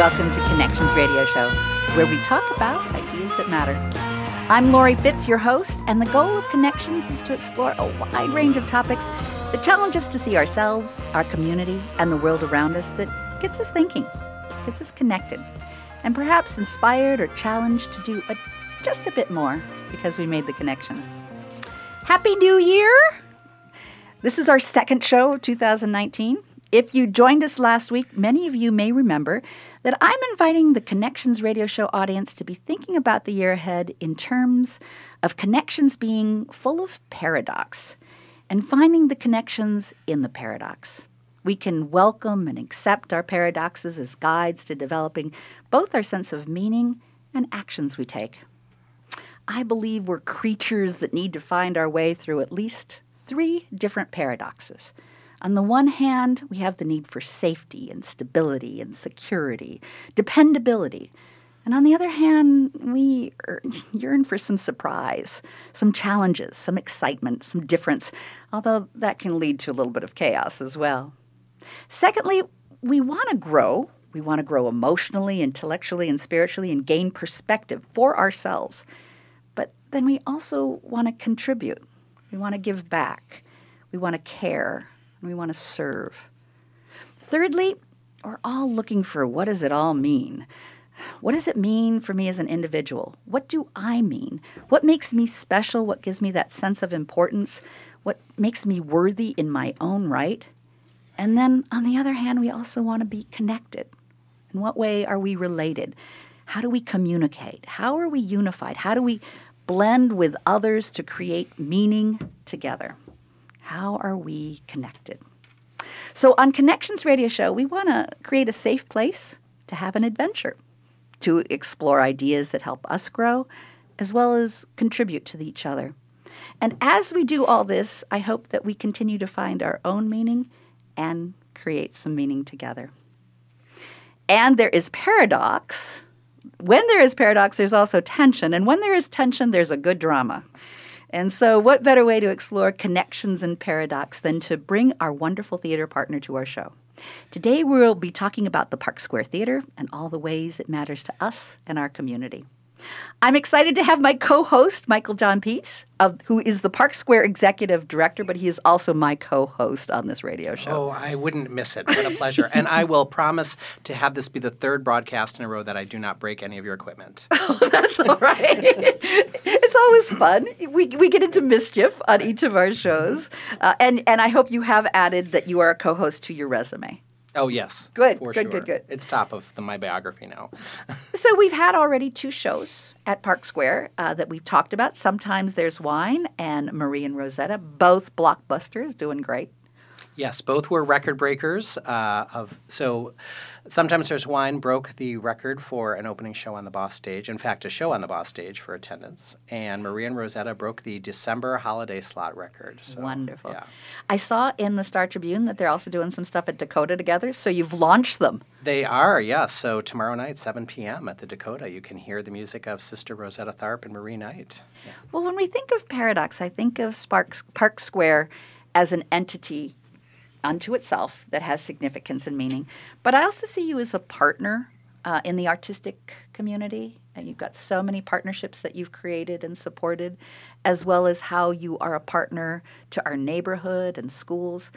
welcome to Connections Radio Show, where we talk about ideas that matter. I'm Laurie Fitz, your host, and the goal of Connections is to explore a wide range of topics that challenge us to see ourselves, our community, and the world around us, that gets us thinking, gets us connected, and perhaps inspired or challenged to do just a bit more because we made the connection. Happy New Year! This is our second show of 2019. If you joined us last week, many of you may remember that I'm inviting the Connections Radio Show audience to be thinking about the year ahead in terms of connections being full of paradox and finding the connections in the paradox. We can welcome and accept our paradoxes as guides to developing both our sense of meaning and actions we take. I believe we're creatures that need to find our way through at least three different paradoxes. On the one hand, we have the need for safety and stability and security, dependability. And on the other hand, we yearn for some surprise, some challenges, some excitement, some difference, although that can lead to a little bit of chaos as well. Secondly, we want to grow. We want to grow emotionally, intellectually, and spiritually and gain perspective for ourselves. But then we also want to contribute. We want to give back. We want to care. We want to serve. Thirdly, we're all looking for what does it all mean? What does it mean for me as an individual? What do I mean? What makes me special? What gives me that sense of importance? What makes me worthy in my own right? And then, on the other hand, we also want to be connected. In what way are we related? How do we communicate? How are we unified? How do we blend with others to create meaning together? How are we connected? So on Connections Radio Show, we want to create a safe place to have an adventure, to explore ideas that help us grow, as well as contribute to each other. And as we do all this, I hope that we continue to find our own meaning and create some meaning together. And there is paradox. When there is paradox, there's also tension. And when there is tension, there's a good drama. And so what better way to explore connections and paradox than to bring our wonderful theater partner to our show? Today we'll be talking about the Park Square Theater and all the ways it matters to us and our community. I'm excited to have my co-host, Michael John Peace, who is the Park Square Executive Director, but he is also my co-host on this radio show. Oh, I wouldn't miss it. What a pleasure. And I will promise to have this be the third broadcast in a row that I do not break any of your equipment. Oh, that's all right. It's always fun. We get into mischief on each of our shows. And I hope you have added that you are a co-host to your resume. Oh, yes. Good. It's top of my biography now. So we've had already two shows at Park Square that we've talked about. Sometimes There's Wine and Marie and Rosetta, both blockbusters, doing great. Yes, both were record breakers. So Sometimes There's Wine broke the record for an opening show on the Boss stage. In fact, a show on the Boss stage for attendance. And Marie and Rosetta broke the December holiday slot record. So, wonderful. Yeah. I saw in the Star Tribune that they're also doing some stuff at Dakota together. So you've launched them. They are, yes. Yeah. So tomorrow night, 7 p.m. at the Dakota, you can hear the music of Sister Rosetta Tharpe and Marie Knight. Yeah. Well, when we think of paradox, I think of Park Square as an entity unto itself that has significance and meaning. But I also see you as a partner in the artistic community, and you've got so many partnerships that you've created and supported, as well as how you are a partner to our neighborhood and schools.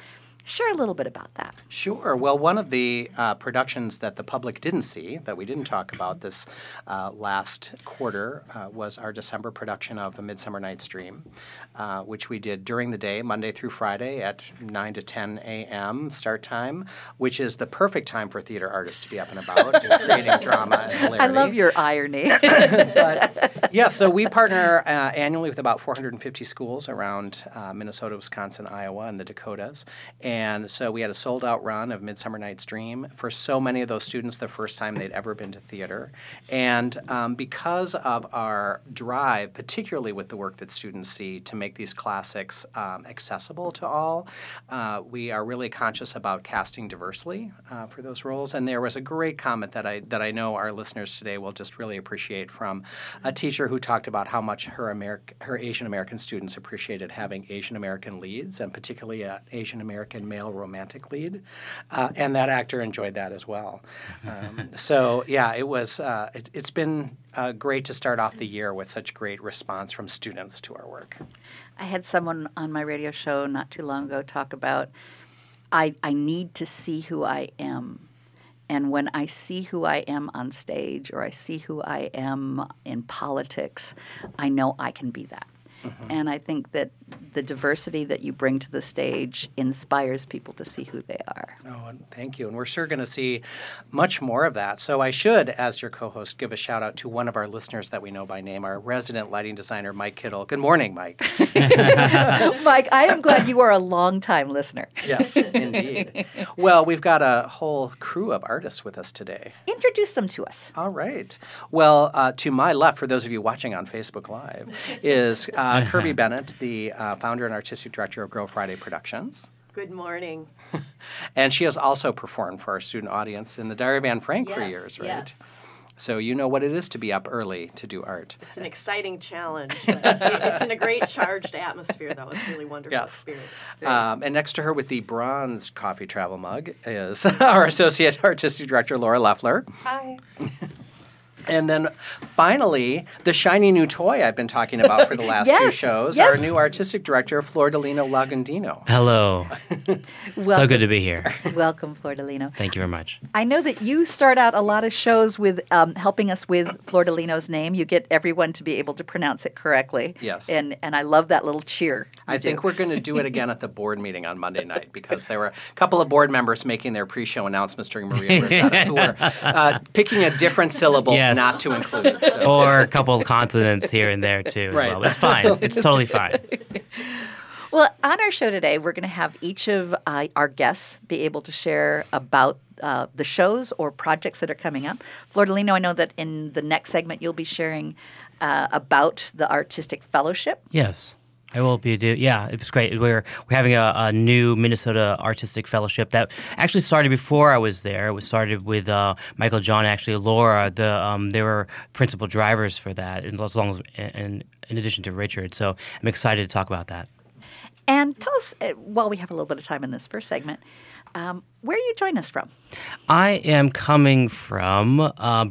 Share a little bit about that. Sure. Well, one of the productions that the public didn't see, that we didn't talk about this last quarter, was our December production of A Midsummer Night's Dream, which we did during the day, Monday through Friday at 9 to 10 a.m. start time, which is the perfect time for theater artists to be up and about and creating drama and hilarity. I love your irony. But, yeah, so we partner annually with about 450 schools around Minnesota, Wisconsin, Iowa, and the Dakotas. And so we had a sold-out run of Midsummer Night's Dream for so many of those students, the first time they'd ever been to theater. And because of our drive, particularly with the work that students see to make these classics accessible to all, we are really conscious about casting diversely for those roles. And there was a great comment that I know our listeners today will just really appreciate from a teacher who talked about how much her Asian American students appreciated having Asian American leads, and particularly an Asian American played male romantic lead, and that actor enjoyed that as well. So yeah, it was. It's been great to start off the year with such great response from students to our work. I had someone on my radio show not too long ago talk about I need to see who I am. And when I see who I am on stage or I see who I am in politics, I know I can be that. Mm-hmm. And I think that the diversity that you bring to the stage inspires people to see who they are. Oh, and thank you. And we're sure going to see much more of that. So I should, as your co-host, give a shout out to one of our listeners that we know by name, our resident lighting designer, Mike Kittle. Good morning, Mike. Mike, I am glad you are a longtime listener. Yes, indeed. Well, we've got a whole crew of artists with us today. Introduce them to us. All right. Well, to my left, for those of you watching on Facebook Live, is Kirby Bennett, the founder and artistic director of Girl Friday Productions. Good morning. And she has also performed for our student audience in the Diary of Anne Frank for years, right? Yes. So you know what it is to be up early to do art. It's an exciting challenge. It's in a great charged atmosphere, though. It's really wonderful. Yes. Experience. And next to her with the bronze coffee travel mug is our associate artistic director, Laura Loeffler. Hi. And then, finally, the shiny new toy I've been talking about for the last two shows, our new artistic director, Flordelino Lagundino. Hello. So good to be here. Welcome, Flordelino. Thank you very much. I know that you start out a lot of shows with helping us with Flordelino's name. You get everyone to be able to pronounce it correctly. Yes. And I love that little cheer. I think we're going to do it again at the board meeting on Monday night because there were a couple of board members making their pre-show announcements during Maria Rosetta who were picking a different syllable. Yes. Not to include it. So. Or a couple of consonants here and there, too, as well. It's fine. It's totally fine. Well, on our show today, we're going to have each of our guests be able to share about the shows or projects that are coming up. Flordelino, I know that in the next segment you'll be sharing about the Artistic Fellowship. Yes. I will be. Yeah, it's great. We're having a new Minnesota Artistic Fellowship that actually started before I was there. It was started with Michael John, actually Laura. They were principal drivers for that, as long as and in addition to Richard. So I'm excited to talk about that. And tell us, while we have a little bit of time in this first segment, where you join us from? I am coming from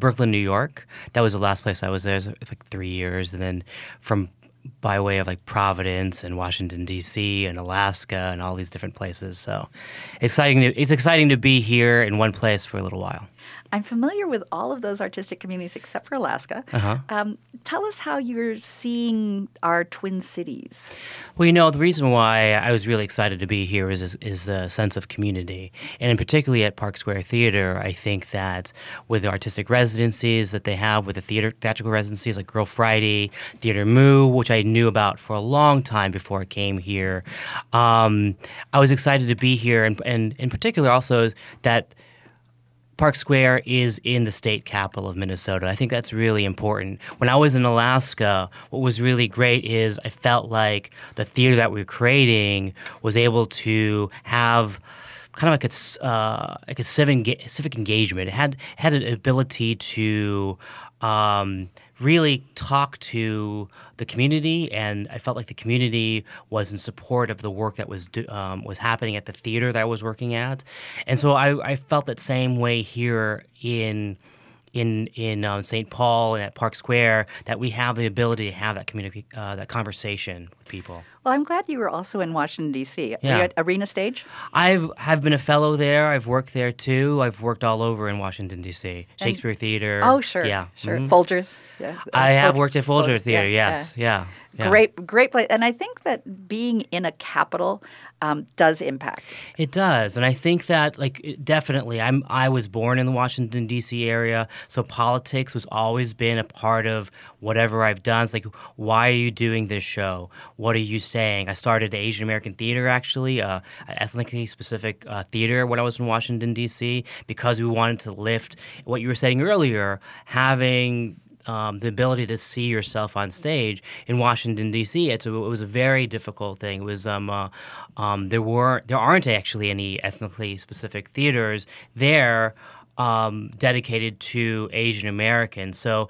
Brooklyn, New York. That was the last place I was there. It was like 3 years, and then from by way of like Providence and Washington D.C. and Alaska and all these different places, so it's exciting to be here in one place for a little while. I'm familiar with all of those artistic communities except for Alaska. Uh-huh. Tell us how you're seeing our Twin Cities. Well, you know, the reason why I was really excited to be here is the sense of community. And in particularly at Park Square Theater, I think that with the artistic residencies that they have, with the theatrical residencies like Girl Friday, Theater Moo, which I knew about for a long time before I came here, I was excited to be here. And in particular also that Park Square is in the state capital of Minnesota. I think that's really important. When I was in Alaska, what was really great is I felt like the theater that we were creating was able to have kind of like a civic engagement. It had an ability to really talk to the community, and I felt like the community was in support of the work that was happening at the theater that I was working at, and so I felt that same way here in St. Paul and at Park Square, that we have the ability to have that community, that conversation with people. Well, I'm glad you were also in Washington, D.C. Yeah. Are you at Arena Stage? I've been a fellow there. I've worked there, too. I've worked all over in Washington, D.C. Shakespeare Theater. Oh, sure. Yeah. Sure. Mm-hmm. Folgers. Yeah. I have worked at Folger Theater, yes. Yeah. Great place. And I think that being in a capital does impact. It does. And I think that, definitely, I was born in the Washington, D.C. area, so politics has always been a part of whatever I've done. It's like, why are you doing this show? What are you saying? I started Asian American theater, actually, ethnically specific theater when I was in Washington, D.C., because we wanted to lift what you were saying earlier, having the ability to see yourself on stage in Washington, D.C. It was a very difficult thing. It was there aren't actually any ethnically specific theaters there dedicated to Asian Americans. So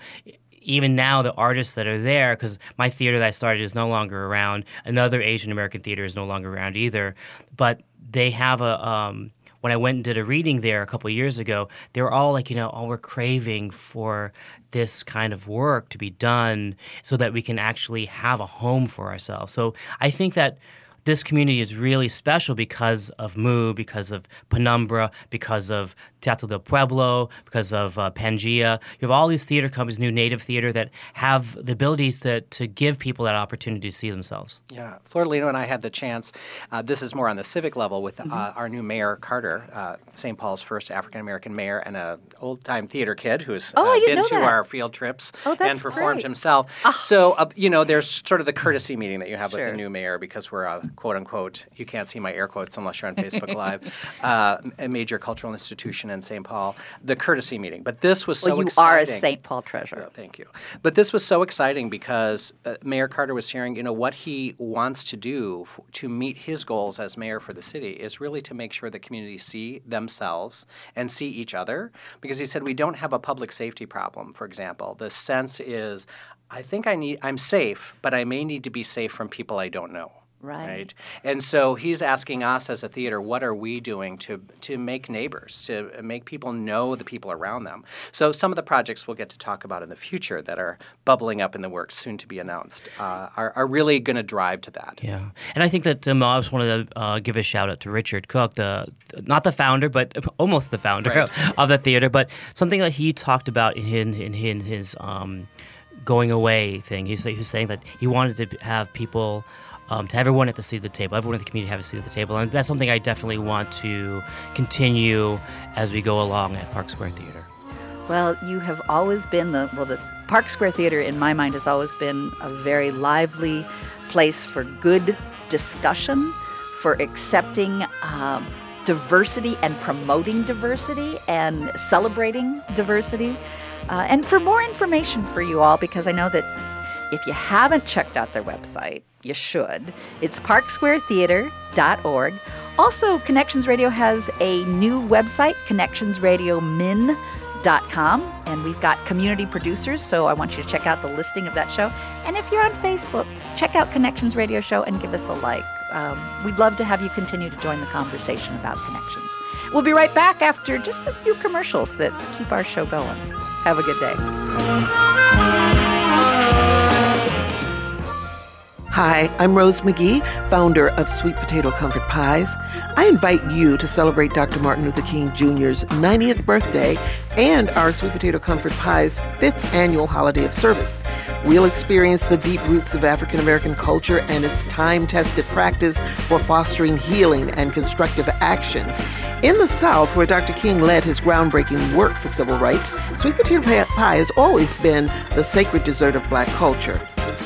even now, the artists that are there, because my theater that I started is no longer around, another Asian American theater is no longer around either, but they have a when I went and did a reading there a couple of years ago, they were all like, we're craving for this kind of work to be done so that we can actually have a home for ourselves. So I think that this community is really special because of MOVE, because of Penumbra, because of Teatro del Pueblo, because of Pangea. You have all these theater companies, New Native Theater, that have the abilities to give people that opportunity to see themselves. Yeah. Flordelino and I had the chance, this is more on the civic level, with our new mayor, Carter, St. Paul's first African-American mayor, and an old-time theater kid who's been to our field trips and performed himself. Oh. So, there's sort of the courtesy meeting that you have with the new mayor, because we're a quote-unquote, you can't see my air quotes unless you're on Facebook Live, a major cultural institution in St. Paul, the courtesy meeting. But this was so exciting. Well, you are a St. Paul treasure. Oh, thank you. But this was so exciting because Mayor Carter was sharing, what he wants to do to meet his goals as mayor for the city is really to make sure the community see themselves and see each other. Because he said, we don't have a public safety problem, for example. The sense is, I'm safe, but I may need to be safe from people I don't know. Right. And so he's asking us as a theater, what are we doing to make neighbors, to make people know the people around them? So some of the projects we'll get to talk about in the future that are bubbling up in the works, soon to be announced, are really going to drive to that. Yeah. And I think that I just wanted to give a shout out to Richard Cook, not the founder, but almost the founder of the theater, but something that he talked about in his going away thing. He was saying that he wanted to have people... to everyone at the seat of the table, everyone in the community have a seat at the table. And that's something I definitely want to continue as we go along at Park Square Theater. Well, you have always been the Park Square Theater, in my mind, has always been a very lively place for good discussion, for accepting diversity and promoting diversity and celebrating diversity. And for more information for you all, because I know that if you haven't checked out their website, you should. It's parksquaretheater.org. Also, Connections Radio has a new website, connectionsradiomin.com, and we've got community producers, so I want you to check out the listing of that show. And if you're on Facebook, check out Connections Radio Show and give us a like. We'd love to have you continue to join the conversation about Connections. We'll be right back after just a few commercials that keep our show going. Have a good day. Hi, I'm Rose McGee, founder of Sweet Potato Comfort Pies. I invite you to celebrate Dr. Martin Luther King Jr.'s 90th birthday and our Sweet Potato Comfort Pies 5th annual holiday of service. We'll experience the deep roots of African American culture and its time-tested practice for fostering healing and constructive action. In the South, where Dr. King led his groundbreaking work for civil rights, sweet potato pie has always been the sacred dessert of black culture.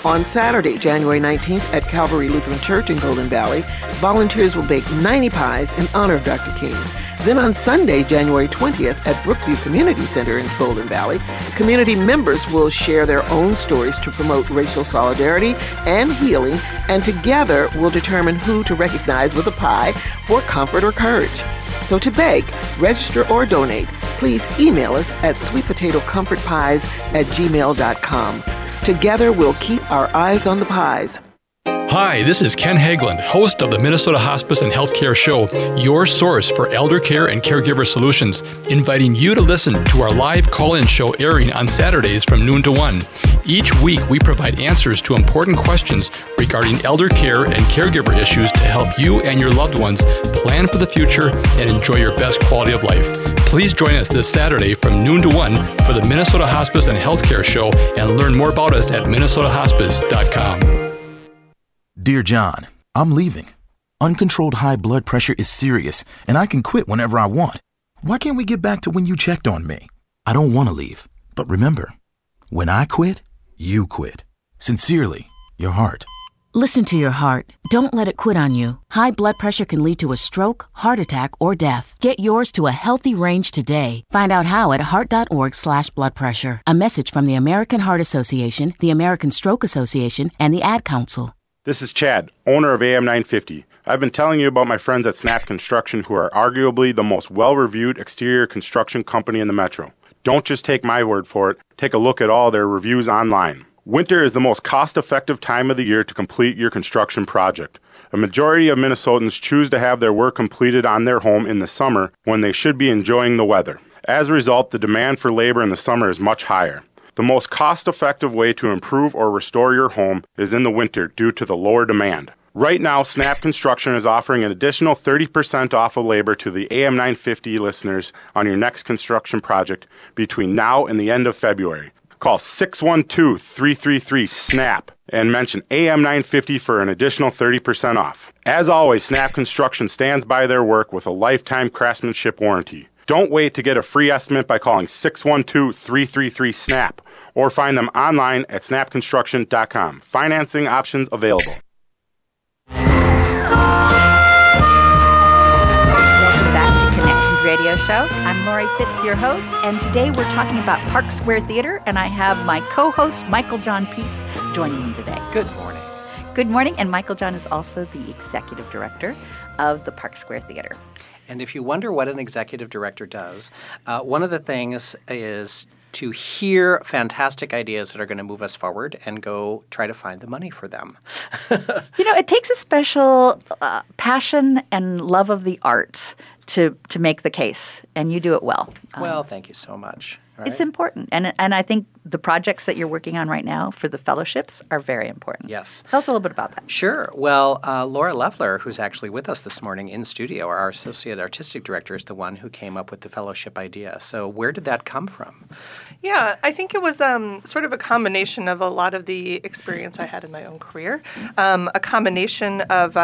On Saturday, January 19th at Calvary Lutheran Church in Golden Valley, volunteers will bake 90 pies in honor of Dr. King. Then on Sunday, January 20th at Brookview Community Center in Golden Valley, community members will share their own stories to promote racial solidarity and healing, and together will determine who to recognize with a pie for comfort or courage. So to bake, register, or donate, please email us at sweetpotatocomfortpies@gmail.com. Together, we'll keep our eyes on the pies. Hi, this is Ken Hageland, host of the Minnesota Hospice and Healthcare Show, your source for elder care and caregiver solutions, inviting you to listen to our live call-in show airing on Saturdays from noon to 1. Each week, we provide answers to important questions regarding elder care and caregiver issues to help you and your loved ones plan for the future and enjoy your best quality of life. Please join us this Saturday from noon to 1 for the Minnesota Hospice and Healthcare Show and learn more about us at minnesotahospice.com. Dear John, I'm leaving. Uncontrolled high blood pressure is serious, and I can quit whenever I want. Why can't we get back to when you checked on me? I don't want to leave, but remember, when I quit, you quit. Sincerely, your heart. Listen to your heart. Don't let it quit on you. High blood pressure can lead to a stroke, heart attack, or death. Get yours to a healthy range today. Find out how at heart.org/blood pressure. A message from the American Heart Association, the American Stroke Association, and the Ad Council. This is Chad, owner of AM950. I've been telling you about my friends at Snap Construction, who are arguably the most well-reviewed exterior construction company in the metro. Don't just take my word for it. Take a look at all their reviews online. Winter is the most cost-effective time of the year to complete your construction project. The majority of Minnesotans choose to have their work completed on their home in the summer when they should be enjoying the weather. As a result, the demand for labor in the summer is much higher. The most cost-effective way to improve or restore your home is in the winter due to the lower demand. Right now, Snap Construction is offering an additional 30% off of labor to the AM950 listeners on your next construction project between now and the end of February. Call 612-333-SNAP and mention AM950 for an additional 30% off. As always, Snap Construction stands by their work with a lifetime craftsmanship warranty. Don't wait to get a free estimate by calling 612-333-SNAP or find them online at snapconstruction.com. Financing options available. Welcome back to Connections Radio Show. I'm Laurie Fitz, your host, and today we're talking about Park Square Theater, and I have my co-host, Michael John Peace, joining me today. Good morning. Good morning, and Michael John is also the executive director of the Park Square Theater. And if you wonder what an executive director does, one of the things is to hear fantastic ideas that are going to move us forward and go try to find the money for them. You know, it takes a special passion and love of the arts to make the case, and you do it well. Well, thank you so much. Right? It's important, and I think the projects that you're working on right now for the fellowships are very important. Yes. Tell us a little bit about that. Sure. Well, Laura Loeffler, who's actually with us this morning in studio, our associate artistic director, is the one who came up with the fellowship idea. So where did that come from? Yeah, I think it was sort of a combination of a lot of the experience I had in my own career, a combination of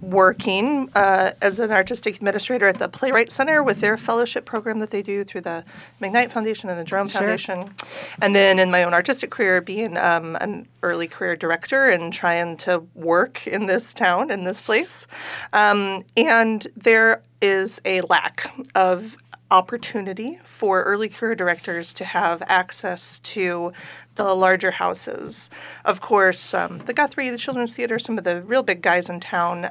working as an artistic administrator at the Playwright Center with their fellowship program that they do through the McKnight Foundation and the Jerome Foundation. And then in my own artistic career, being an early career director and trying to work in this town, in this place. And there is a lack of opportunity for early career directors to have access to the larger houses. Of course, the Guthrie, the Children's Theater, some of the real big guys in town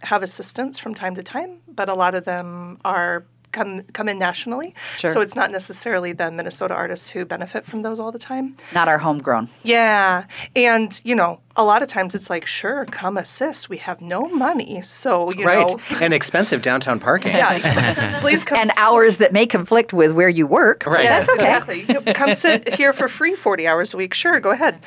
have assistants from time to time, but a lot of them are come in nationally. Sure. So it's not necessarily the Minnesota artists who benefit from those all the time. Not our homegrown. Yeah. And, you know, a lot of times it's like, sure, come assist. We have no money. So, you know. Right. And expensive downtown parking. Yeah. Please come. And hours that may conflict with where you work. Right. Yeah, that's okay. Exactly. Come sit here for free 40 hours a week. Sure. Go ahead.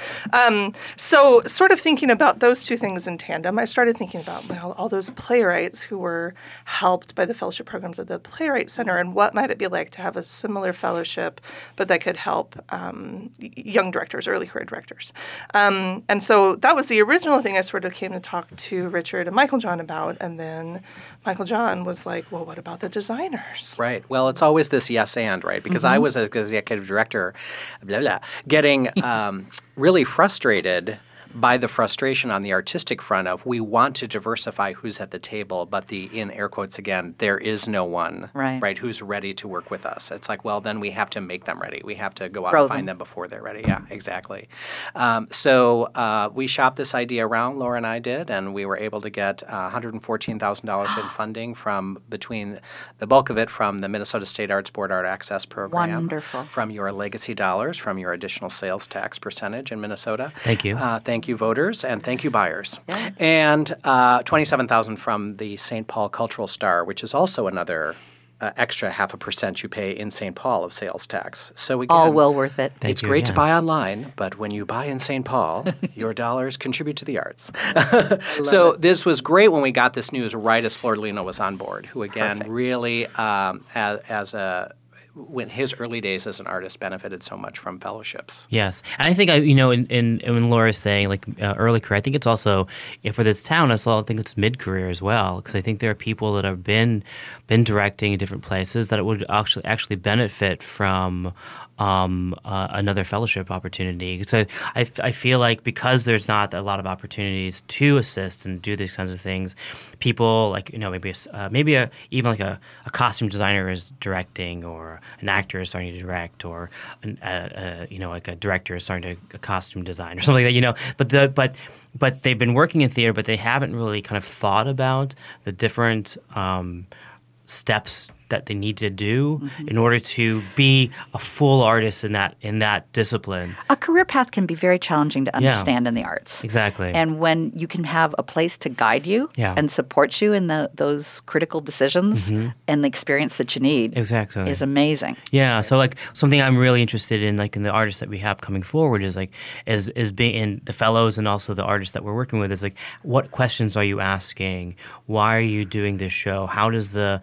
So sort of thinking about those two things in tandem, I started thinking about, well, all those playwrights who were helped by the fellowship programs of the Playwright Center, and what might it be like to have a similar fellowship, but that could help young directors, early career directors. And so that was the original thing I sort of came to talk to Richard and Michael John about, and then Michael John was like, well, what about the designers? Right. Well, it's always this yes and, right? Because I was, as executive director, getting really frustrated by the frustration on the artistic front of, we want to diversify who's at the table, but the, in air quotes again, there is no one, right, who's ready to work with us. It's like, well, then we have to make them ready. We have to go out and find them before they're ready. Yeah, exactly. So we shopped this idea around, Laura and I did, and we were able to get $114,000 in funding from between the bulk of it from the Minnesota State Arts Board Art Access Program. Wonderful. From your legacy dollars, from your additional sales tax percentage in Minnesota. Thank you. Thank you, voters, and thank you, buyers. Yeah. And $27,000 from the St. Paul Cultural Star, which is also another extra 0.5% you pay in St. Paul of sales tax. So again, all well worth it. It's great to buy online, but when you buy in St. Paul, your dollars contribute to the arts. So this was great when we got this news right as Flordelino was on board, who again really when his early days as an artist benefited so much from fellowships. Yes. And I think, when Laura's saying, like, early career, I think it's also, for this town, I think it's mid-career as well, because I think there are people that have been directing in different places that it would actually benefit from another fellowship opportunity. So I feel like because there's not a lot of opportunities to assist and do these kinds of things, people, like, you know, maybe even a costume designer is directing, or an actor is starting to direct, or a director is starting to a costume design or something like that, you know. But they've been working in theater, but they haven't really kind of thought about the different steps that they need to do in order to be a full artist in that discipline. A career path can be very challenging to understand in the arts. Exactly. And when you can have a place to guide you and support you in those critical decisions and the experience that you need is amazing. Yeah. So like something I'm really interested in, like in the artists that we have coming forward is being in the fellows and also the artists that we're working with is like, what questions are you asking? Why are you doing this show? How does the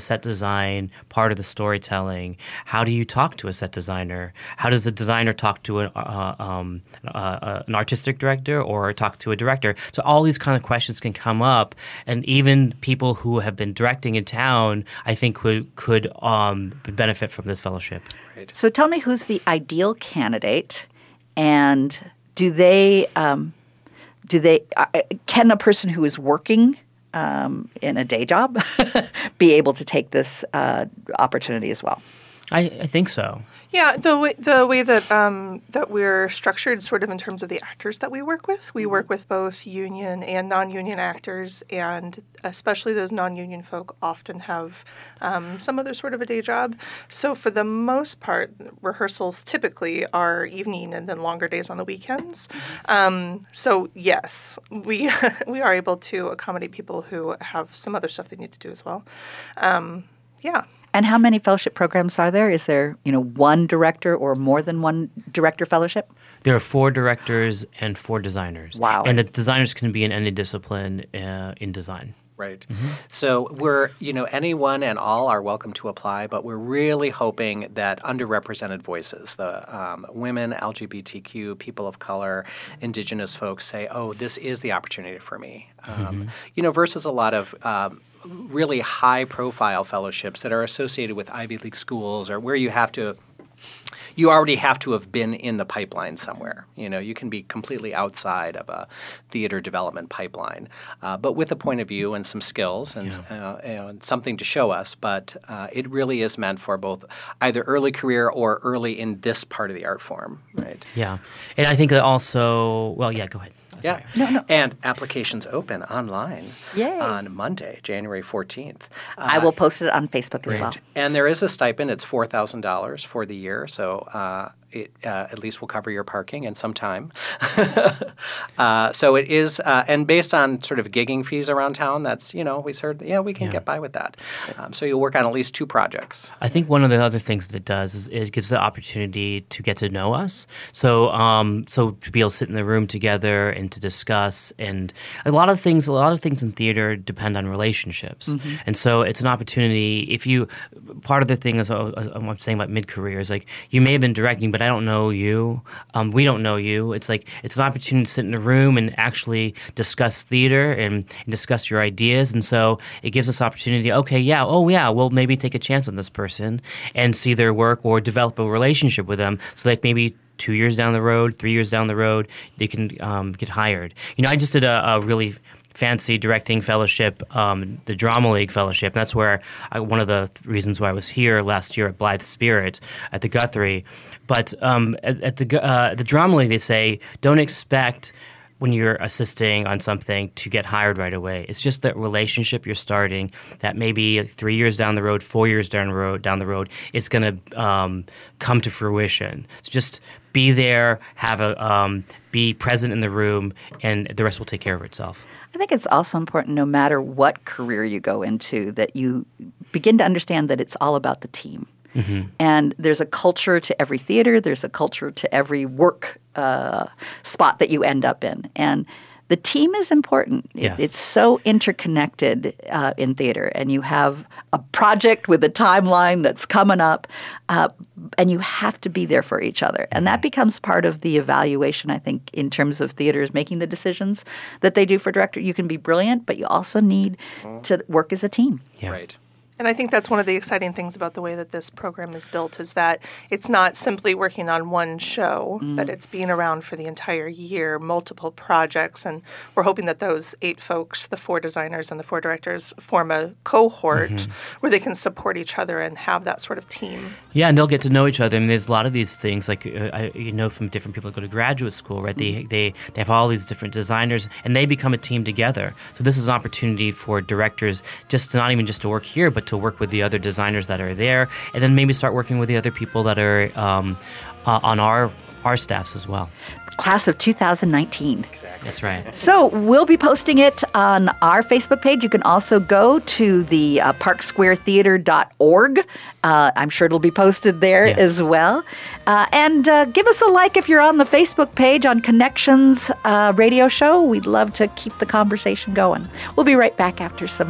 set design part of the storytelling? How do you talk to a set designer? How does the designer talk to an artistic director or talk to a director? So all these kind of questions can come up, and even people who have been directing in town, I think, could benefit from this fellowship. Right. So tell me, who's the ideal candidate, and can a person who is working in a day job be able to take this opportunity as well? I think so. Yeah, the way that we're structured sort of in terms of the actors that we work with. We work with both union and non-union actors, and especially those non-union folk often have some other sort of a day job. So for the most part, rehearsals typically are evening and then longer days on the weekends. So yes, we are able to accommodate people who have some other stuff they need to do as well. Yeah. And how many fellowship programs are there? Is there, one director or more than one director fellowship? There are 4 directors and 4 designers. Wow. And the designers can be in any discipline in design. Right. Mm-hmm. So we're, anyone and all are welcome to apply, but we're really hoping that underrepresented voices, the women, LGBTQ, people of color, indigenous folks say, oh, this is the opportunity for me. Versus a lot of really high-profile fellowships that are associated with Ivy League schools or where you already have to have been in the pipeline somewhere. You can be completely outside of a theater development pipeline, but with a point of view and some skills and something to show us. But it really is meant for both either early career or early in this part of the art form, right? Yeah. And I think that also – well, yeah, go ahead. Yeah. No. And applications open online on Monday, January 14th. I will post it on Facebook as well. And there is a stipend. It's $4,000 for the year, so it at least will cover your parking and some time. So it is and based on sort of gigging fees around town, that's, we've heard, we can get by with that. So you'll work on at least 2 projects. I think one of the other things that it does is it gives the opportunity to get to know us. So to be able to sit in the room together and to discuss, and a lot of things in theater depend on relationships. And so it's an opportunity part of the thing is I'm saying about mid-career is like you may have been directing, but I don't know you. We don't know you. It's like it's an opportunity to sit in a room and actually discuss theater and discuss your ideas. And so it gives us opportunity. We'll maybe take a chance on this person and see their work or develop a relationship with them. So like maybe 2 years down the road, 3 years down the road, they can get hired. I just did a really fancy directing fellowship, the Drama League fellowship. That's where one of the reasons why I was here last year at Blythe Spirit at the Guthrie. But at the Drama League, they say don't expect when you're assisting on something to get hired right away. It's just that relationship you're starting that maybe 3 years down the road, 4 years down the road, it's going to come to fruition. So just be there, be present in the room, and the rest will take care of itself. I think it's also important, no matter what career you go into, that you begin to understand that it's all about the team. And there's a culture to every theater. There's a culture to every work spot that you end up in. And the team is important. Yes. It's so interconnected in theater. And you have a project with a timeline that's coming up, and you have to be there for each other. And that becomes part of the evaluation, I think, in terms of theaters making the decisions that they do for director. You can be brilliant, but you also need to work as a team. Yeah. Right. And I think that's one of the exciting things about the way that this program is built is that it's not simply working on one show, but it's being around for the entire year, multiple projects. And we're hoping that those 8 folks, the 4 designers and the 4 directors, form a cohort where they can support each other and have that sort of team. Yeah, and they'll get to know each other. I mean, there's a lot of these things, like from different people that go to graduate school, right? They have all these different designers, and they become a team together. So this is an opportunity for directors just to not even just to work here, but to work with the other designers that are there, and then maybe start working with the other people that are on our staffs as well. Class of 2019. Exactly. That's right. So we'll be posting it on our Facebook page. You can also go to the parksquaretheater.org. I'm sure it'll be posted there as well. And give us a like if you're on the Facebook page on Connections Radio Show. We'd love to keep the conversation going. We'll be right back after some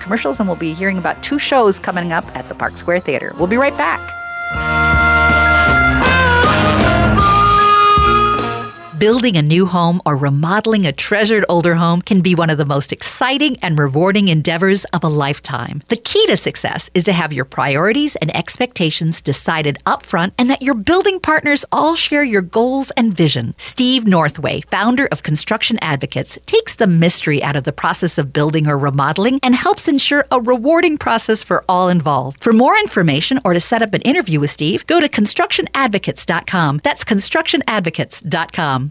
commercials, and we'll be hearing about two shows coming up at the Park Square Theater. We'll be right back. Building a new home or remodeling a treasured older home can be one of the most exciting and rewarding endeavors of a lifetime. The key to success is to have your priorities and expectations decided upfront, and that your building partners all share your goals and vision. Steve Northway, founder of Construction Advocates, takes the mystery out of the process of building or remodeling and helps ensure a rewarding process for all involved. For more information or to set up an interview with Steve, go to constructionadvocates.com. That's constructionadvocates.com.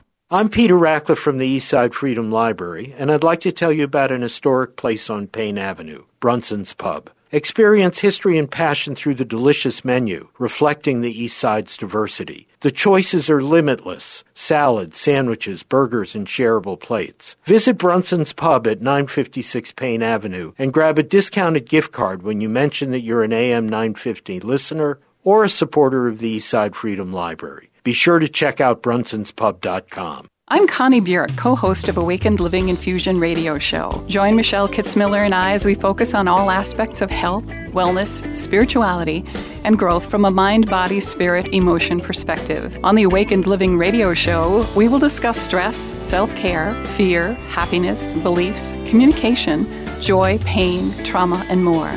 I'm Peter Rackliff from the Eastside Freedom Library, and I'd like to tell you about an historic place on Payne Avenue, Brunson's Pub. Experience history and passion through the delicious menu, reflecting the Eastside's diversity. The choices are limitless: salads, sandwiches, burgers, and shareable plates. Visit Brunson's Pub at 956 Payne Avenue and grab a discounted gift card when you mention that you're an AM950 listener or a supporter of the Eastside Freedom Library. Be sure to check out brunsonspub.com. I'm Connie Burek, co-host of Awakened Living Infusion radio show. Join Michelle Kitzmiller and I as we focus on all aspects of health, wellness, spirituality, and growth from a mind, body, spirit, emotion perspective. On the Awakened Living radio show, we will discuss stress, self-care, fear, happiness, beliefs, communication, joy, pain, trauma, and more.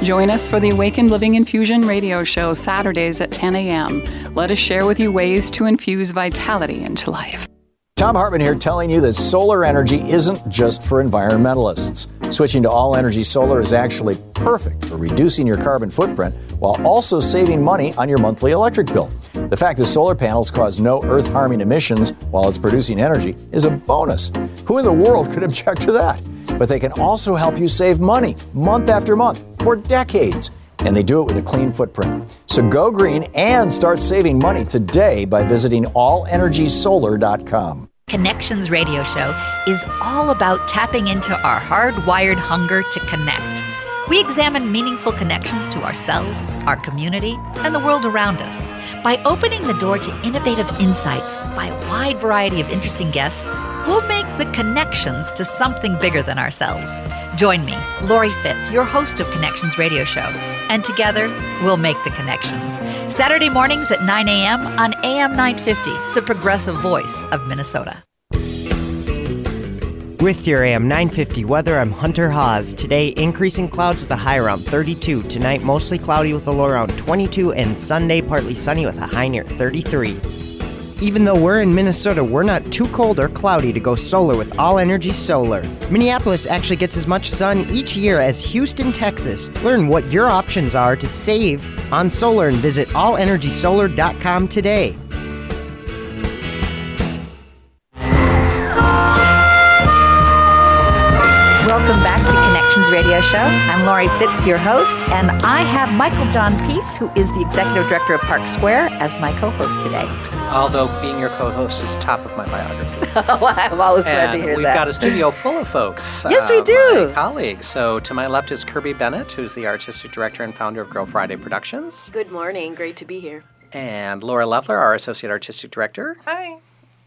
Join us for the Awakened Living Infusion radio show Saturdays at 10 a.m. Let us share with you ways to infuse vitality into life. Tom Hartman here, telling you that solar energy isn't just for environmentalists. Switching to all-energy solar is actually perfect for reducing your carbon footprint while also saving money on your monthly electric bill. The fact that solar panels cause no earth-harming emissions while it's producing energy is a bonus. Who in the world could object to that? But they can also help you save money month after month for decades. And they do it with a clean footprint. So go green and start saving money today by visiting allenergysolar.com. Connections Radio Show is all about tapping into our hardwired hunger to connect. We examine meaningful connections to ourselves, our community, and the world around us. By opening the door to innovative insights by a wide variety of interesting guests, we'll make the connections to something bigger than ourselves. Join me, Laurie Fitz, your host of Connections Radio Show, and together we'll make the connections. Saturday mornings at 9 a.m. on AM 950, the progressive voice of Minnesota. With your AM 950 weather, I'm Hunter Haas. Today, increasing clouds with a high around 32. Tonight, mostly cloudy with a low around 22. And Sunday, partly sunny with a high near 33. Even though we're in Minnesota, we're not too cold or cloudy to go solar with All Energy Solar. Minneapolis actually gets as much sun each year as Houston, Texas. Learn what your options are to save on solar and visit allenergysolar.com today. Welcome back to Connections Radio Show. I'm Laurie Fitz, your host, and I have Michael John Peace, who is the Executive Director of Park Square, as my co-host today. Although being your co-host is top of my biography. Well, I'm always glad to hear we've that. We've got a studio full of folks. Yes, we do. My colleagues. So to my left is Kirby Bennett, who's the Artistic Director and founder of Girl Friday Productions. Good morning. Great to be here. And Laura Loeffler, our Associate Artistic Director. Hi.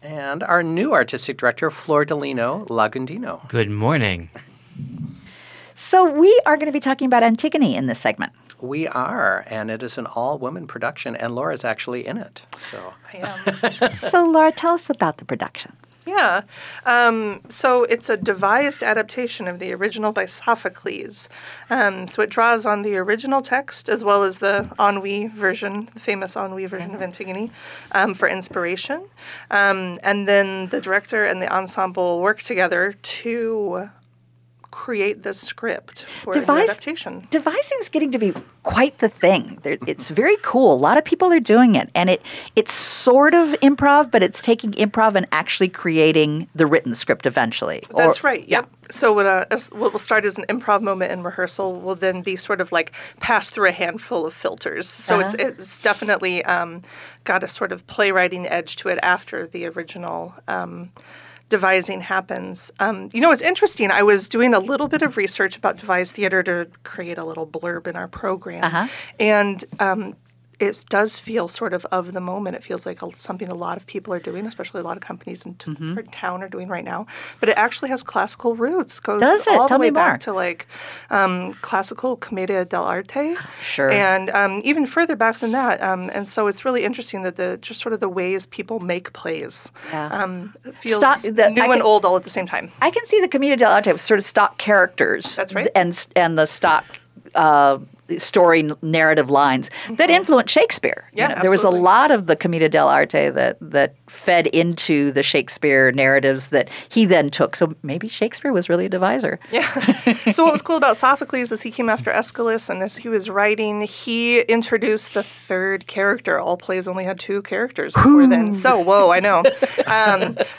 And our new Artistic Director, Flordelino Lagundino. Good morning. So we are going to be talking about Antigone in this segment. We are, and it is an all-woman production, and Laura's actually in it. So I am. So Laura, tell us about the production. Yeah. So it's a devised adaptation of the original by Sophocles. So it draws on the original text as well as the Anouilh version, the famous Anouilh version of Antigone, for inspiration. And then the director and the ensemble work together to create the script for the adaptation. Devising is getting to be quite the thing. It's very cool. A lot of people are doing it, and it's sort of improv, but it's taking improv and actually creating the written script eventually. That's right. Yep. Yeah. So what will start as an improv moment in rehearsal will then be sort of like passed through a handful of filters. So it's definitely got a sort of playwriting edge to it after the original devising happens. It's interesting. I was doing a little bit of research about devised theater to create a little blurb in our program. And it does feel sort of the moment. It feels like something a lot of people are doing, especially a lot of companies in town are doing right now. But it actually has classical roots. Goes all the way back to like classical commedia dell'arte. Sure. And even further back than that. And so it's really interesting that the ways people make plays feels new and old all at the same time. I can see the commedia dell'arte with sort of stock characters. That's right. And the stock story narrative lines that influenced Shakespeare. Yeah, you know, there was a lot of the commedia dell'arte that fed into the Shakespeare narratives that he then took. So maybe Shakespeare was really a deviser. Yeah. So what was cool about Sophocles is he came after Aeschylus, and as he was writing, he introduced the third character. All plays only had two characters before then. So, I know.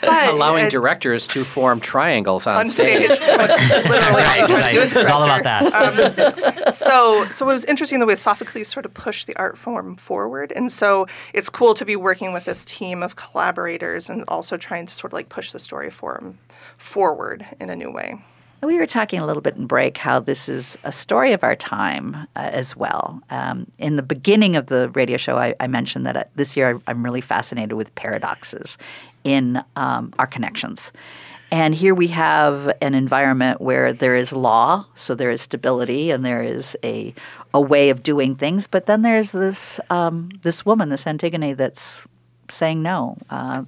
Allowing directors to form triangles on stage. It's all about that. So it was interesting the way Sophocles sort of pushed the art form forward. And so it's cool to be working with this team of collaborators and also trying to sort of like push the story form forward in a new way. And we were talking a little bit in break how this is a story of our time as well. In the beginning of the radio show, I mentioned that this year I'm really fascinated with paradoxes in our connections. And here we have an environment where there is law, so there is stability, and there is a way of doing things. But then there's this this woman, this Antigone, that's saying no.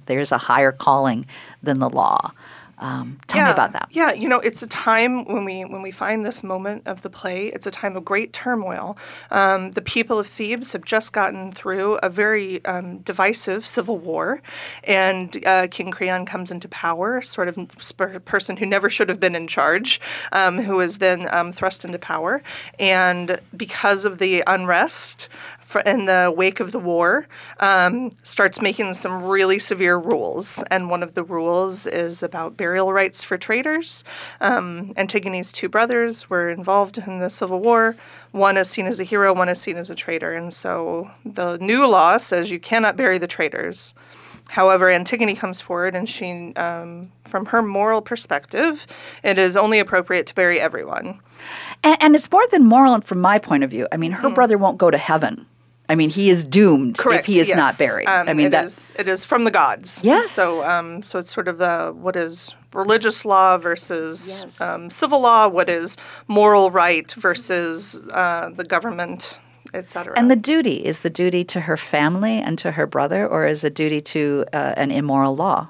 There's a higher calling than the law. Tell me about that. Yeah, it's a time when we find this moment of the play, it's a time of great turmoil. The people of Thebes have just gotten through a very divisive civil war, and King Creon comes into power, sort of a person who never should have been in charge, who is then thrust into power. And because of the unrest in the wake of the war, starts making some really severe rules. And one of the rules is about burial rights for traitors. Antigone's two brothers were involved in the Civil War. One is seen as a hero, one is seen as a traitor. And so the new law says you cannot bury the traitors. However, Antigone comes forward, and she, from her moral perspective, it is only appropriate to bury everyone. And it's more than moral from my point of view. I mean, her brother won't go to heaven. I mean, he is doomed if he is not buried. It is from the gods. Yes. So it's sort of what is religious law versus civil law, what is moral right versus the government, et cetera. And the duty, is the duty to her family and to her brother, or is it duty to an immoral law?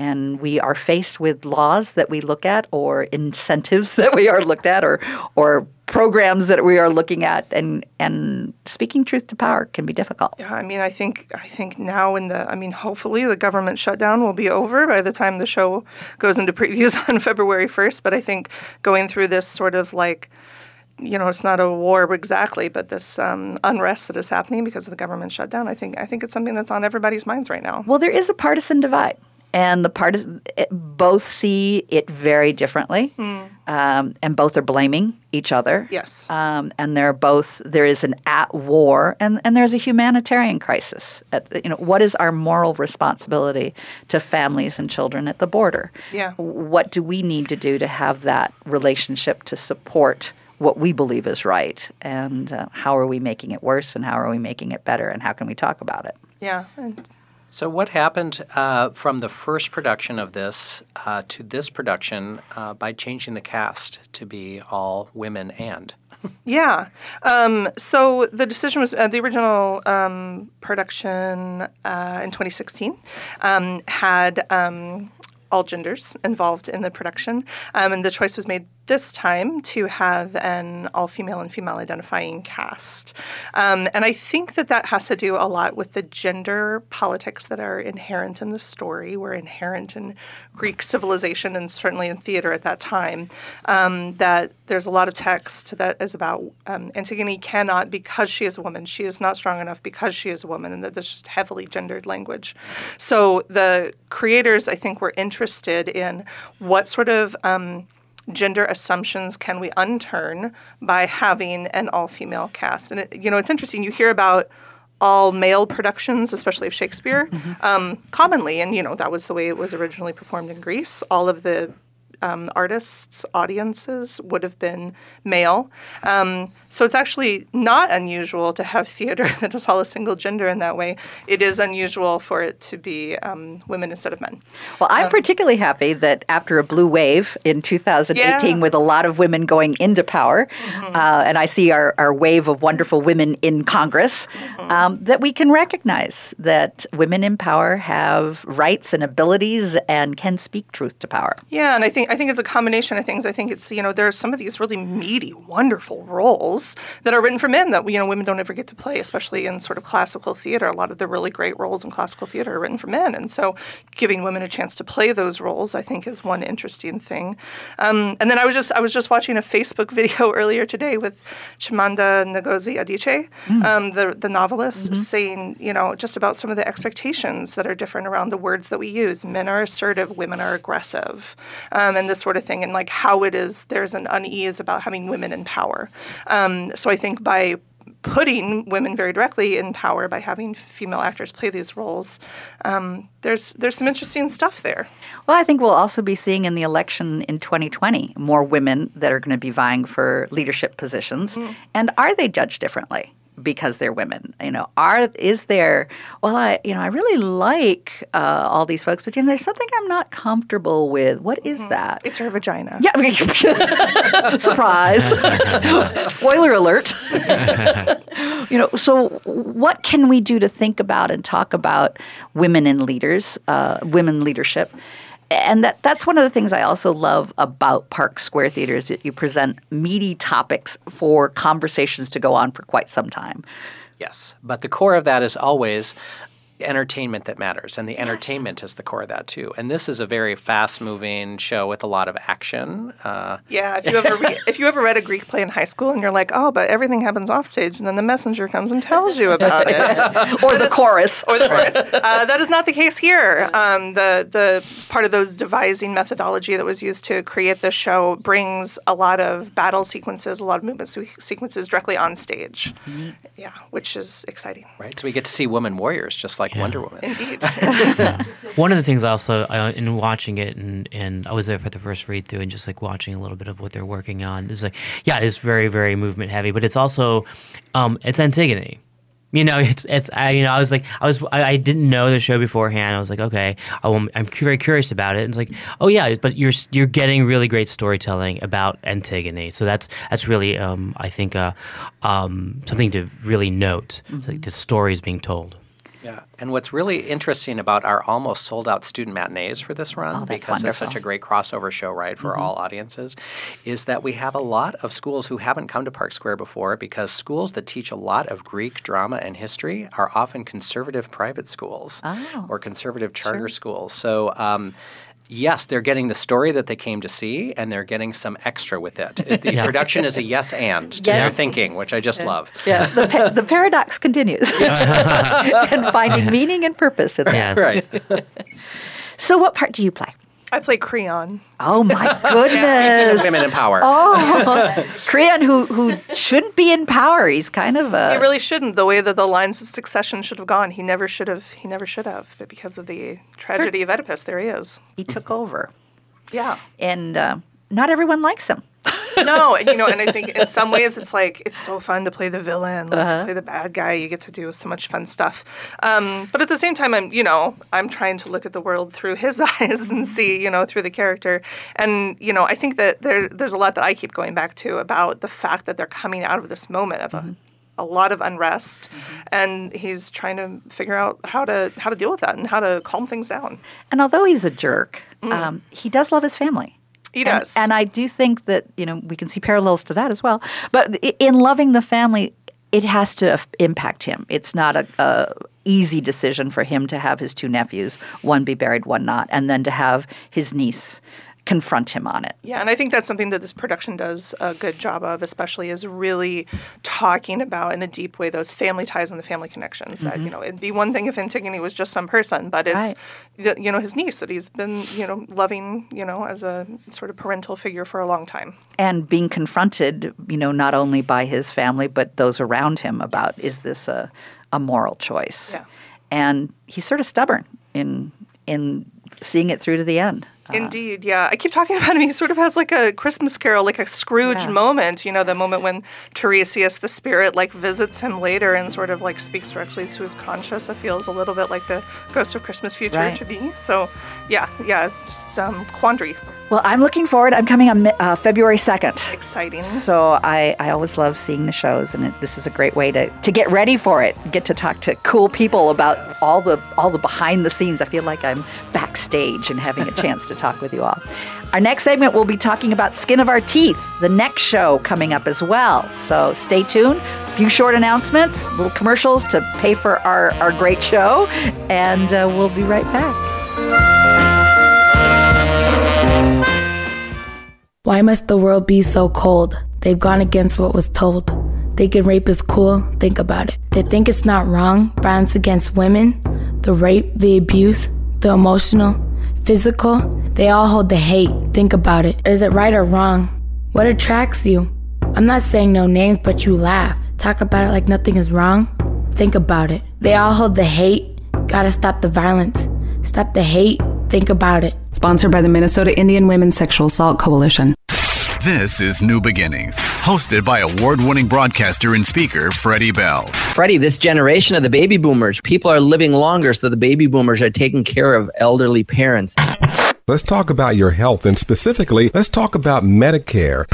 And we are faced with laws that we look at, or incentives that we are looked at, or programs that we are looking at, and speaking truth to power can be difficult. Yeah, I mean, I think now hopefully the government shutdown will be over by the time the show goes into previews on February 1st. But I think going through this sort of like, it's not a war exactly, but this unrest that is happening because of the government shutdown, I think it's something that's on everybody's minds right now. Well, there is a partisan divide. And both see it very differently, and both are blaming each other. Yes, and there is an at war, and there's a humanitarian crisis. What is our moral responsibility to families and children at the border? Yeah, what do we need to do to have that relationship to support what we believe is right, and how are we making it worse, and how are we making it better, and how can we talk about it? Yeah. So what happened from the first production of this to this production by changing the cast to be all women and? Yeah. So the decision was the original production in 2016 had all genders involved in the production, and the choice was made this time to have an all-female and female-identifying cast. And I think that that has to do a lot with the gender politics that are inherent in the story, were inherent in Greek civilization and certainly in theater at that time, that there's a lot of text that is about Antigone cannot, because she is a woman, she is not strong enough because she is a woman, and that there's just heavily gendered language. So the creators, I think, were interested in what sort of gender assumptions can we unturn by having an all-female cast. And, it's interesting. You hear about all-male productions, especially of Shakespeare, commonly. And, that was the way it was originally performed in Greece. All of the artists' audiences would have been male. So it's actually not unusual to have theater that is all a single gender in that way. It is unusual for it to be women instead of men. Well, I'm particularly happy that after a blue wave in 2018 with a lot of women going into power, and I see our wave of wonderful women in Congress, that we can recognize that women in power have rights and abilities and can speak truth to power. Yeah, and I think it's a combination of things. I think it's, there are some of these really meaty, wonderful roles that are written for men that, women don't ever get to play, especially in sort of classical theater. A lot of the really great roles in classical theater are written for men. And so giving women a chance to play those roles, I think, is one interesting thing. And then I was just watching a Facebook video earlier today with Chimamanda Ngozi Adichie, the novelist, saying, just about some of the expectations that are different around the words that we use. Men are assertive, women are aggressive. And this sort of thing, and like how it is, there's an unease about having women in power. So I think by putting women very directly in power, by having female actors play these roles, there's some interesting stuff there. Well, I think we'll also be seeing in the election in 2020 more women that are going to be vying for leadership positions. And are they judged differently because they're women? I really like all these folks, but there's something I'm not comfortable with. What is that? It's her vagina. Yeah. Surprise. Spoiler alert. So what can we do to think about and talk about women in leaders, women leadership? And that's one of the things I also love about Park Square Theater is that you present meaty topics for conversations to go on for quite some time. Yes, but the core of that is always entertainment that matters, and the entertainment is the core of that too. And this is a very fast-moving show with a lot of action. If you ever read a Greek play in high school and you're like, oh, but everything happens off stage, and then the messenger comes and tells you about it, or the chorus. That is not the case here. The part of those devising methodology that was used to create the show brings a lot of battle sequences, a lot of movement sequences directly on stage. Yeah, which is exciting. Right, so we get to see women warriors, just like Wonder Woman. Indeed. One of the things also, in watching it, and I was there for the first read through and just like watching a little bit of what they're working on, is it's very, very movement heavy, but it's also, it's Antigone. I didn't know the show beforehand. I was like, okay, I'm very curious about it. And it's like, oh yeah, but you're getting really great storytelling about Antigone. So that's really, I think, something to really note. It's like the story's being told. Yeah. And what's really interesting about our almost sold-out student matinees for this run, because it's such a great crossover show, right, for all audiences, is that we have a lot of schools who haven't come to Park Square before, because schools that teach a lot of Greek drama and history are often conservative private schools or conservative charter schools. So yes, they're getting the story that they came to see, and they're getting some extra with it. The production is a yes and to their thinking, which I just love. Yeah. The paradox continues. And finding meaning and purpose in that. Right. So what part do you play? I play Creon. Oh, my goodness. Women in power. Oh, Creon, who shouldn't be in power. He's kind of a... He really shouldn't. The way that the lines of succession should have gone, he never should have. But because of the tragedy of Oedipus, there he is. He took over. Yeah. And not everyone likes him. No, you know, and I think in some ways it's like, it's so fun to play the villain, like, to play the bad guy. You get to do so much fun stuff. But at the same time, I'm trying to look at the world through his eyes and see, through the character. And, I think that there's a lot that I keep going back to about the fact that they're coming out of this moment of a lot of unrest, and he's trying to figure out how to deal with that and how to calm things down. And although he's a jerk, he does love his family. He does. And I do think that, we can see parallels to that as well. But in loving the family, it has to impact him. It's not a easy decision for him to have his two nephews, one be buried, one not, and then to have his niece confront him on it. Yeah, and I think that's something that this production does a good job of, especially is really talking about in a deep way those family ties and the family connections. That, it'd be one thing if Antigone was just some person, but it's, his niece that he's been, loving, as a sort of parental figure for a long time. And being confronted, not only by his family, but those around him about, is this a moral choice? Yeah. And he's sort of stubborn in seeing it through to the end. Indeed, yeah. I keep talking about him. He sort of has like a Christmas Carol, like a Scrooge moment, the moment when Tiresias the spirit like visits him later and sort of like speaks directly to his conscience. It feels a little bit like the Ghost of Christmas Future to me. So yeah, just quandary. Well, I'm looking forward. I'm coming on February 2nd. Exciting. So I always love seeing the shows, and this is a great way to get ready for it, get to talk to cool people about all the behind the scenes. I feel like I'm backstage and having a chance to talk with you all. Our next segment, we'll be talking about Skin of Our Teeth, the next show coming up as well. So stay tuned. A few short announcements, little commercials to pay for our great show, and we'll be right back. Why must the world be so cold? They've gone against what was told. Thinking rape is cool, think about it. They think it's not wrong, violence against women, the rape, the abuse, the emotional, physical, they all hold the hate. Think about it. Is it right or wrong? What attracts you? I'm not saying no names, but you laugh. Talk about it like nothing is wrong. Think about it. They all hold the hate. Gotta stop the violence. Stop the hate. Think about it. Sponsored by the Minnesota Indian Women's Sexual Assault Coalition. This is New Beginnings, hosted by award-winning broadcaster and speaker Freddie Bell. Freddie, this generation of the baby boomers, people are living longer, so the baby boomers are taking care of elderly parents. Let's talk about your health, and specifically, let's talk about Medicare.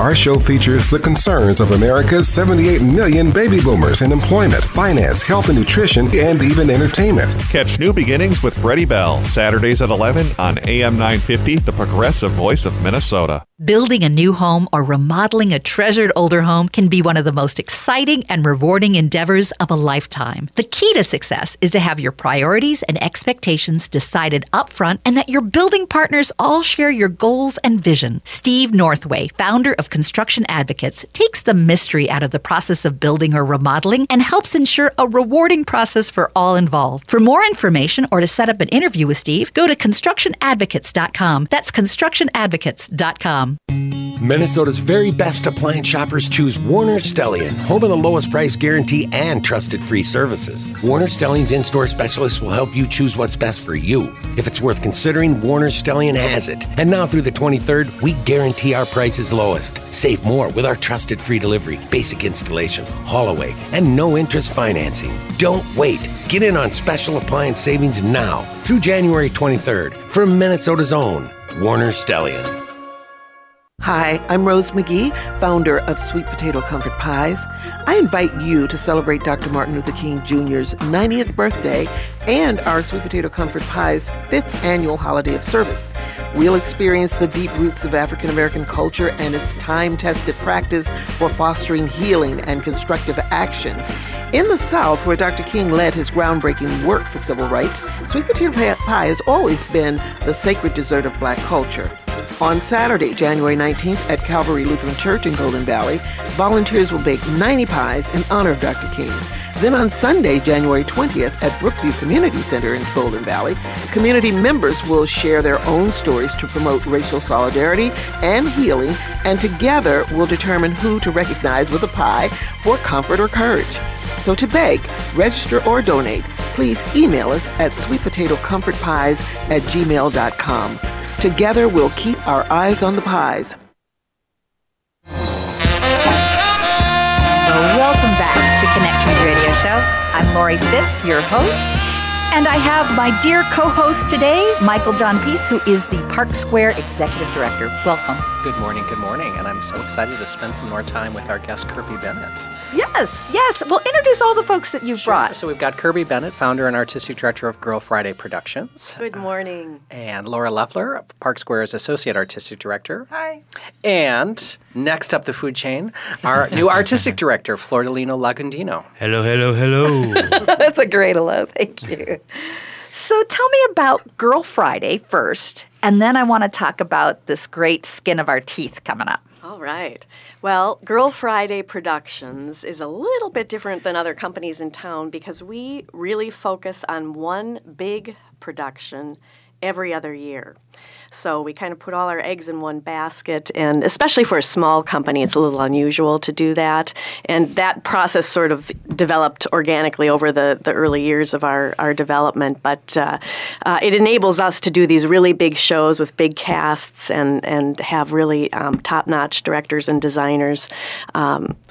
Our show features the concerns of America's 78 million baby boomers in employment, finance, health and nutrition, and even entertainment. Catch New Beginnings with Freddie Bell, Saturdays at 11 on AM950, the progressive voice of Minnesota. Building a new home or remodeling a treasured older home can be one of the most exciting and rewarding endeavors of a lifetime. The key to success is to have your priorities and expectations decided upfront, and that your building partners all share your goals and vision. Steve Northway, founder of Construction Advocates, takes the mystery out of the process of building or remodeling and helps ensure a rewarding process for all involved. For more information or to set up an interview with Steve, go to constructionadvocates.com. That's constructionadvocates.com. Minnesota's very best appliance shoppers choose Warner Stellion, home of the lowest price guarantee and trusted free services. Warner Stellion's in-store specialists will help you choose what's best for you. If it's worth considering, Warner Stellion has it. And now through the 23rd, we guarantee our price is lowest. Save more with our trusted free delivery, basic installation, haul away, and no interest financing. Don't wait. Get in on special appliance savings now through January 23rd from Minnesota's own Warner Stellion. Hi, I'm Rose McGee, founder of Sweet Potato Comfort Pies. I invite you to celebrate Dr. Martin Luther King Jr.'s 90th birthday and our Sweet Potato Comfort Pies 5th annual holiday of service. We'll experience the deep roots of African American culture and its time-tested practice for fostering healing and constructive action. In the South, where Dr. King led his groundbreaking work for civil rights, sweet potato pie has always been the sacred dessert of Black culture. On Saturday, January 19th at Calvary Lutheran Church in Golden Valley, volunteers will bake 90 pies in honor of Dr. King. Then on Sunday, January 20th at Brookview Community Center in Golden Valley, community members will share their own stories to promote racial solidarity and healing, and together will determine who to recognize with a pie for comfort or courage. So to bake, register, or donate, please email us at sweetpotatocomfortpies@gmail.com. Together, we'll keep our eyes on the pies. I'm Laurie Fitz, your host, and I have my dear co-host today, Michael John Peace, who is the Park Square Executive Director. Welcome. Good morning, and I'm so excited to spend some more time with our guest, Kirby Bennett. Yes, yes. Well, introduce all the folks that you've brought. So we've got Kirby Bennett, founder and artistic director of Girl Friday Productions. Good morning. And Laura Loeffler, Park Square's associate artistic director. Hi. And next up the food chain, our new artistic director, Flordelino Lagundino. Hello, hello, hello. That's a great hello. Thank you. So tell me about Girl Friday first, and then I want to talk about this great Skin of Our Teeth coming up. All right. Well, Girl Friday Productions is a little bit different than other companies in town because we really focus on one big production every other year. So we kind of put all our eggs in one basket, and especially for a small company, it's a little unusual to do that. And that process sort of developed organically over the early years of our development, but it enables us to do these really big shows with big casts and have really top-notch directors and designers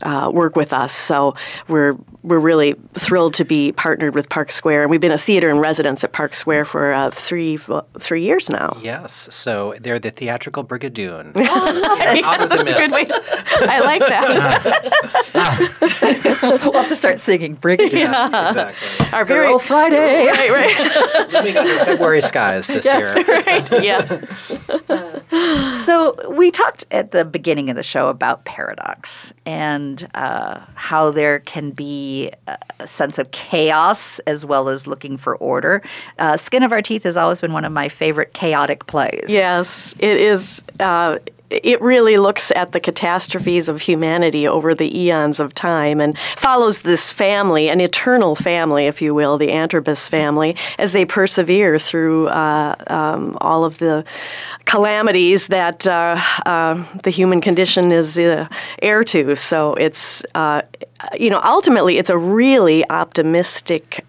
work with us. So we're really thrilled to be partnered with Park Square, and we've been a theater in residence at Park Square for three years now. Yes, so they're the theatrical brigadoon. I like that. We'll have to start singing brigadoon. Yeah. Yes, exactly. Our Girl Friday. Right. Living under February skies this year. Right. Yes. So we talked at the beginning of the show about paradox and how there can be a sense of chaos as well as looking for order. Skin of Our Teeth has always been one of my favorite chaotic plays. Yes, it is. It really looks at the catastrophes of humanity over the eons of time and follows this family, an eternal family, if you will, the Antrobus family, as they persevere through all of the calamities that the human condition is heir to. So it's, ultimately it's a really optimistic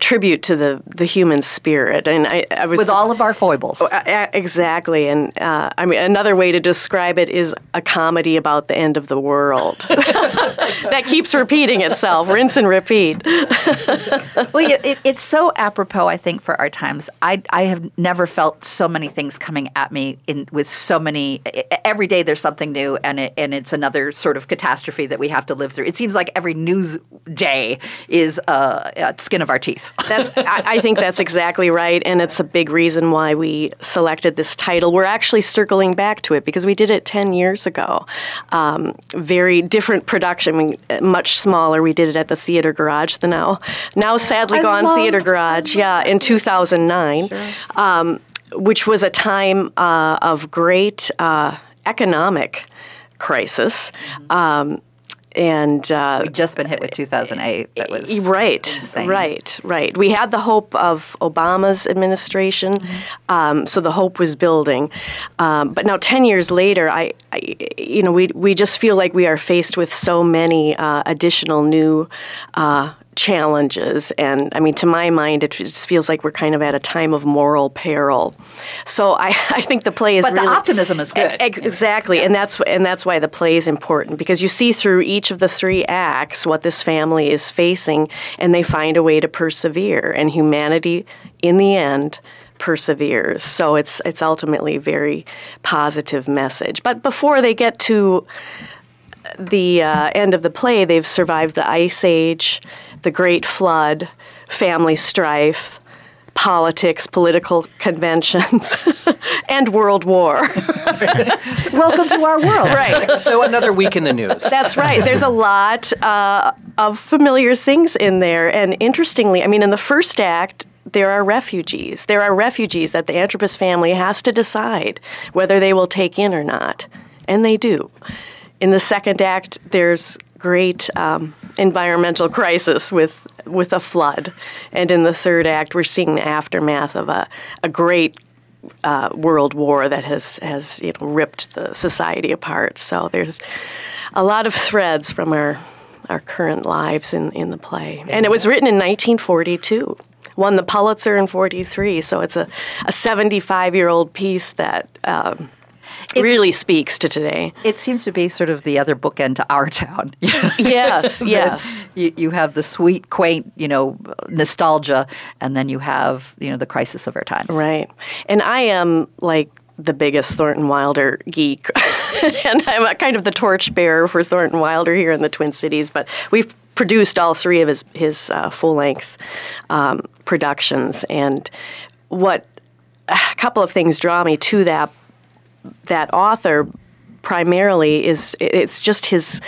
tribute to the human spirit, and I was with all of our foibles. Exactly, and another way to describe it is a comedy about the end of the world that keeps repeating itself, rinse and repeat. Well, it's so apropos, I think, for our times. I have never felt so many things coming at me with so many. Every day there's something new, and it's another sort of catastrophe that we have to live through. It seems like every news day is Skin of Our Teeth. I think that's exactly right, and it's a big reason why we selected this title. We're actually circling back to it because we did it 10 years ago. Very different production, much smaller. We did it at the Theater Garage, the now sadly gone Theater Garage, in 2009, sure. Which was a time of great economic crisis. And we'd just been hit with 2008. That was insane. Right. We had the hope of Obama's administration, so the hope was building. But now, 10 years later, we just feel like we are faced with so many additional new challenges, and to my mind, it just feels like we're kind of at a time of moral peril. So I think the play is. But really, the optimism is good. Exactly, yeah. and that's why the play is important, because you see through each of the three acts what this family is facing, and they find a way to persevere, and humanity, in the end, perseveres. So it's ultimately a very positive message. But before they get to the end of the play, they've survived the Ice Age, the Great Flood, family strife, politics, political conventions, and world war. Welcome to our world. Right. So another week in the news. That's right. There's a lot of familiar things in there. And interestingly, in the first act, there are refugees. There are refugees that the Antrobus family has to decide whether they will take in or not. And they do. In the second act, there's great environmental crisis with a flood. And in the third act, we're seeing the aftermath of a great world war that has ripped the society apart. So there's a lot of threads from our current lives in the play. And it was written in 1942. Won the Pulitzer in 1943. So it's a 75-year-old piece that really speaks to today. It seems to be sort of the other bookend to Our Town. Yes, yes. You have the sweet, quaint, nostalgia, and then you have, the crisis of our times. Right. And I am, the biggest Thornton Wilder geek. And I'm kind of the torchbearer for Thornton Wilder here in the Twin Cities, but we've produced all three of his full-length productions. And a couple of things draw me to that author primarily is it's just his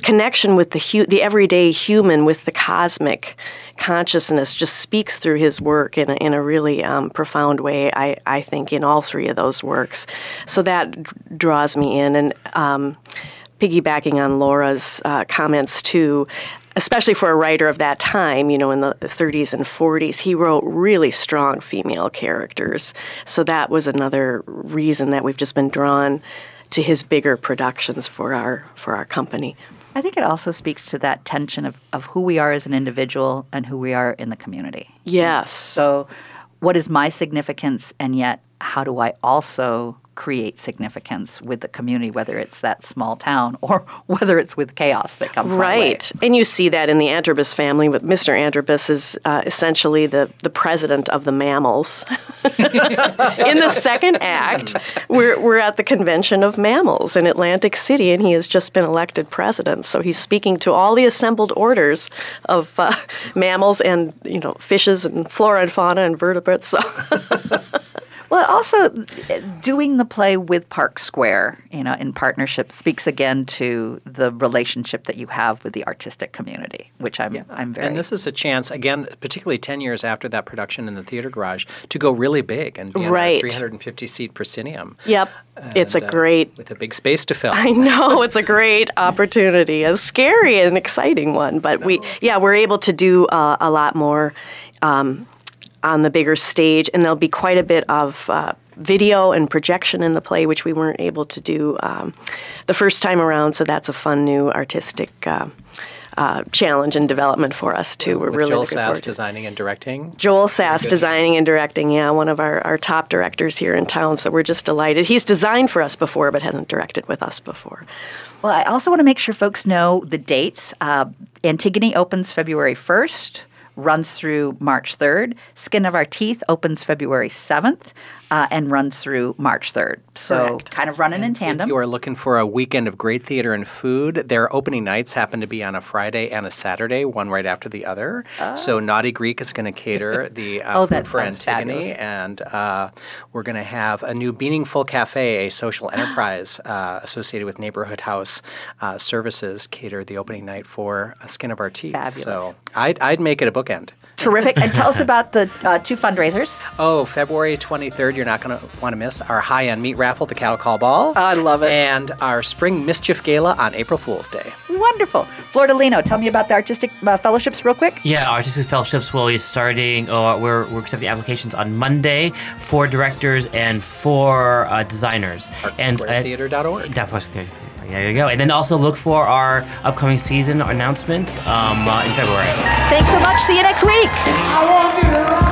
connection with the everyday human, with the cosmic consciousness, just speaks through his work in a really profound way, I think, in all three of those works. So that draws me in. And piggybacking on Laura's comments, too, especially for a writer of that time, in the 30s and 40s, he wrote really strong female characters. So that was another reason that we've just been drawn to his bigger productions for our company. I think it also speaks to that tension of who we are as an individual and who we are in the community. Yes. So what is my significance, and yet how do I also create significance with the community, whether it's that small town or whether it's with chaos that comes right my way. And you see that in the Antrobus family, but Mr. Antrobus is essentially the president of the mammals. In the second act, we're at the Convention of Mammals in Atlantic City, and he has just been elected president, so he's speaking to all the assembled orders of mammals and fishes and flora and fauna and vertebrates. So well, also doing the play with Park Square, in partnership, speaks again to the relationship that you have with the artistic community, which I'm very. And this is a chance, again, particularly 10 years after that production in the Theater Garage, to go really big and be a 350-seat proscenium. Yep. And it's a great... with a big space to fill. I know. It's a great opportunity. A scary and exciting one. But we're able to do a lot more... on the bigger stage, and there'll be quite a bit of video and projection in the play, which we weren't able to do the first time around, so that's a fun new artistic challenge and development for us, too. We're really looking forward to it. Joel Sass designing and directing? Joel Sass designing and directing, one of our top directors here in town, so we're just delighted. He's designed for us before, but hasn't directed with us before. Well, I also want to make sure folks know the dates. Antigone opens February 1st. Runs through March 3rd. Skin of Our Teeth opens February 7th and runs through March 3rd. So correct. Kind of running in tandem. If you are looking for a weekend of great theater and food, their opening nights happen to be on a Friday and a Saturday, one right after the other. Oh. So Naughty Greek is going to cater the food for Antigone. Fabulous. And we're going to have a new Meaningful Cafe, a social enterprise associated with Neighborhood House Services, cater the opening night for Skin of Our Teeth. Fabulous. So I'd make it a bookend. Terrific. And tell us about the two fundraisers. Oh, February 23rd, you're not going to want to miss our high-end meat raffle, the Cattle Call Ball. I love it. And our Spring Mischief Gala on April Fool's Day. Wonderful. Flordelino, tell me about the Artistic Fellowships real quick. Yeah, Artistic Fellowships will be starting, we're accepting applications on Monday, 4 directors and 4 designers. ParkSquareTheater.org. There you go. And then also look for our upcoming season announcement in February. Thanks so much. See you next week. I won't be around.